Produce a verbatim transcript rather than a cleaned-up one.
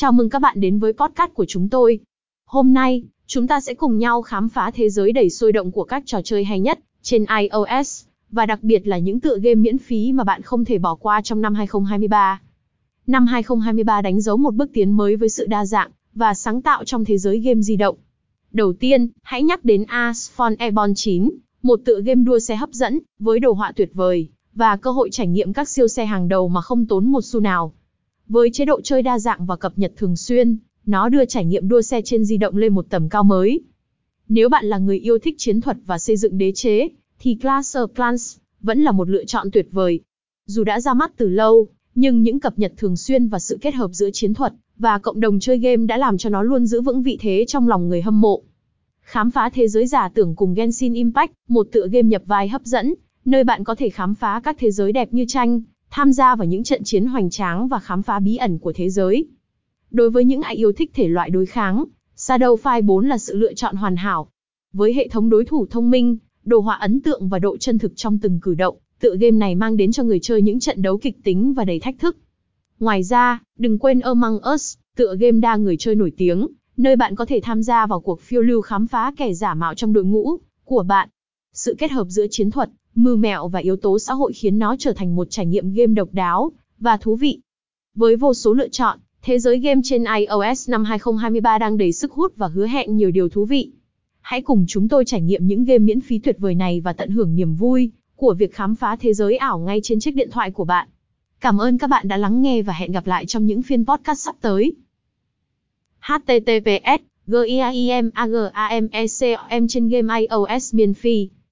Chào mừng các bạn đến với podcast của chúng tôi. Hôm nay, chúng ta sẽ cùng nhau khám phá thế giới đầy sôi động của các trò chơi hay nhất trên iOS, và đặc biệt là những tựa game miễn phí mà bạn không thể bỏ qua trong năm hai không hai ba. Năm hai không hai ba đánh dấu một bước tiến mới với sự đa dạng và sáng tạo trong thế giới game di động. Đầu tiên, hãy nhắc đến Asphalt chín, một tựa game đua xe hấp dẫn, với đồ họa tuyệt vời, và cơ hội trải nghiệm các siêu xe hàng đầu mà không tốn một xu nào. Với chế độ chơi đa dạng và cập nhật thường xuyên, nó đưa trải nghiệm đua xe trên di động lên một tầm cao mới. Nếu bạn là người yêu thích chiến thuật và xây dựng đế chế, thì Clash of Clans vẫn là một lựa chọn tuyệt vời. Dù đã ra mắt từ lâu, nhưng những cập nhật thường xuyên và sự kết hợp giữa chiến thuật và cộng đồng chơi game đã làm cho nó luôn giữ vững vị thế trong lòng người hâm mộ. Khám phá thế giới giả tưởng cùng Genshin Impact, một tựa game nhập vai hấp dẫn, nơi bạn có thể khám phá các thế giới đẹp như tranh, tham gia vào những trận chiến hoành tráng và khám phá bí ẩn của thế giới. Đối với những ai yêu thích thể loại đối kháng, Shadow Fight bốn là sự lựa chọn hoàn hảo. Với hệ thống đối thủ thông minh, đồ họa ấn tượng và độ chân thực trong từng cử động, tựa game này mang đến cho người chơi những trận đấu kịch tính và đầy thách thức. Ngoài ra, đừng quên Among Us, tựa game đa người chơi nổi tiếng, nơi bạn có thể tham gia vào cuộc phiêu lưu khám phá kẻ giả mạo trong đội ngũ của bạn. Sự kết hợp giữa chiến thuật, mưu mẹo và yếu tố xã hội khiến nó trở thành một trải nghiệm game độc đáo và thú vị. Với vô số lựa chọn, thế giới game trên iOS năm hai không hai ba đang đầy sức hút và hứa hẹn nhiều điều thú vị. Hãy cùng chúng tôi trải nghiệm những game miễn phí tuyệt vời này và tận hưởng niềm vui của việc khám phá thế giới ảo ngay trên chiếc điện thoại của bạn. Cảm ơn các bạn đã lắng nghe và hẹn gặp lại trong những phiên podcast sắp tới. H T T P S, G I M A G A M E C O M trên game iOS miễn phí.